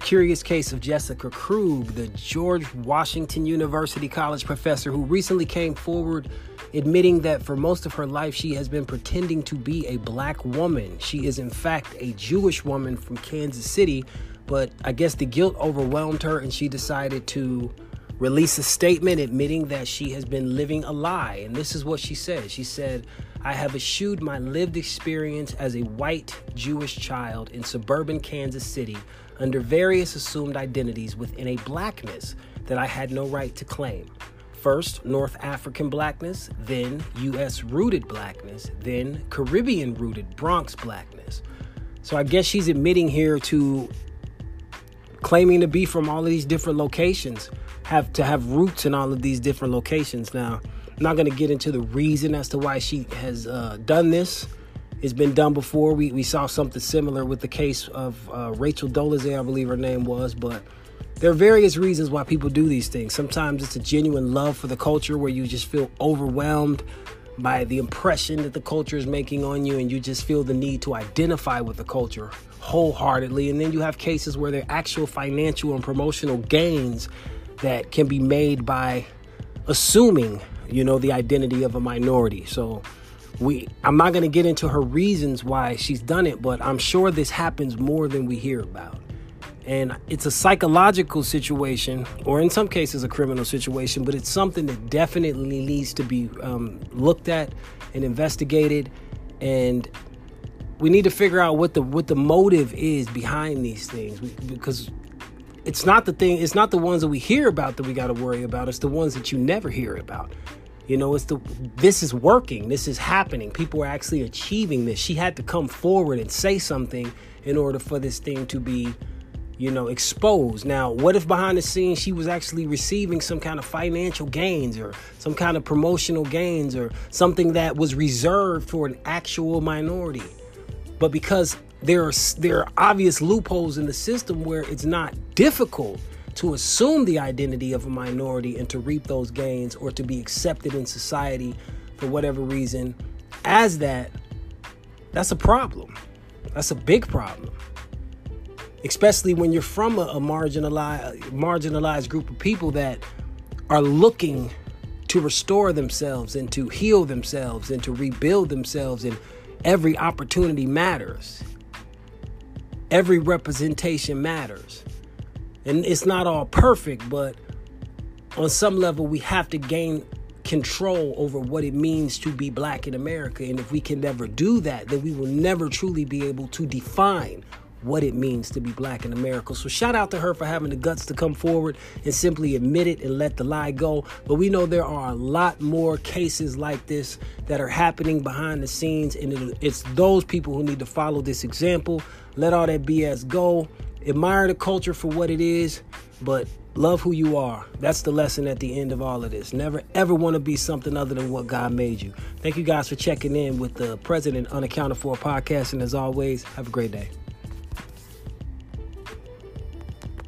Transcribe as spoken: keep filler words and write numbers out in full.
curious case of Jessica Krug, the George Washington University college professor who recently came forward admitting that for most of her life she has been pretending to be a black woman. She is in fact a Jewish woman from Kansas City, but I guess the guilt overwhelmed her and she decided to release a statement admitting that she has been living a lie. And this is what she said. She said, "I have eschewed my lived experience as a white Jewish child in suburban Kansas City under various assumed identities within a blackness that I had no right to claim. First, North African blackness, then U S rooted blackness, then Caribbean rooted Bronx blackness." So I guess she's admitting here to claiming to be from all of these different locations, have to have roots in all of these different locations. Now, I'm not going to get into the reason as to why she has uh, done this. It's been done before. We, we saw something similar with the case of uh, Rachel Dolezal, I believe her name was, but there are various reasons why people do these things. Sometimes it's a genuine love for the culture where you just feel overwhelmed by the impression that the culture is making on you, and you just feel the need to identify with the culture wholeheartedly. And then you have cases where there are actual financial and promotional gains that can be made by assuming, you know, the identity of a minority. So we, I'm not going to get into her reasons why she's done it, but I'm sure this happens more than we hear about. And it's a psychological situation, or in some cases a criminal situation, but it's something that definitely needs to be um, looked at and investigated. And we need to figure out what the what the motive is behind these things, we, because it's not the thing. It's not the ones that we hear about that we got to worry about. It's the ones that you never hear about. You know, it's the this is working. This is happening. People are actually achieving this. She had to come forward and say something in order for this thing to be, you know, exposed. Now, what if behind the scenes she was actually receiving some kind of financial gains or some kind of promotional gains or something that was reserved for an actual minority? But because there are there are obvious loopholes in the system where it's not difficult to assume the identity of a minority and to reap those gains or to be accepted in society for whatever reason as that, that's a problem. That's a big problem. Especially when you're from a, a marginalized, marginalized group of people that are looking to restore themselves and to heal themselves and to rebuild themselves. And every opportunity matters. Every representation matters. And it's not all perfect, but on some level, we have to gain control over what it means to be black in America. And if we can never do that, then we will never truly be able to define what it means to be black in America. So shout out to her for having the guts to come forward and simply admit it and let the lie go. But we know there are a lot more cases like this that are happening behind the scenes. And it's those people who need to follow this example. Let all that B S go. Admire the culture for what it is, but love who you are. That's the lesson at the end of all of this. Never, ever want to be something other than what God made you. Thank you guys for checking in with the President Unaccounted For podcast. And as always, have a great day.